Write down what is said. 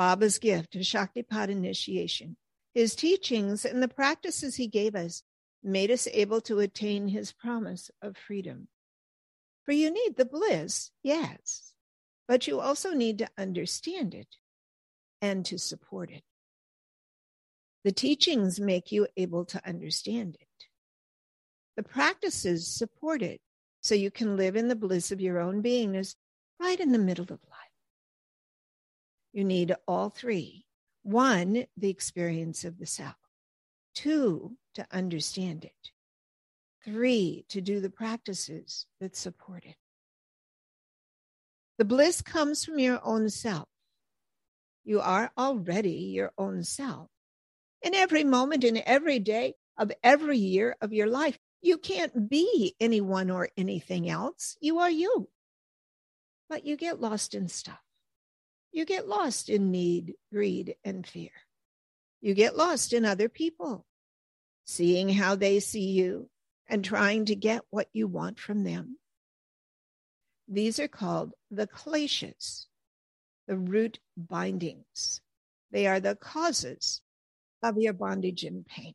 Baba's gift of Shaktipat initiation, his teachings, and the practices he gave us made us able to attain his promise of freedom. For you need the bliss, yes, but you also need to understand it and to support it. The teachings make you able to understand it. The practices support it so you can live in the bliss of your own beingness right in the middle of life. You need all three. 1, the experience of the self. 2, to understand it. 3, to do the practices that support it. The bliss comes from your own self. You are already your own self. In every moment, in every day of every year of your life, you can't be anyone or anything else. You are you. But you get lost in stuff. You get lost in need, greed, and fear. You get lost in other people, seeing how they see you and trying to get what you want from them. These are called the kleshas, the root bindings. They are the causes of your bondage and pain.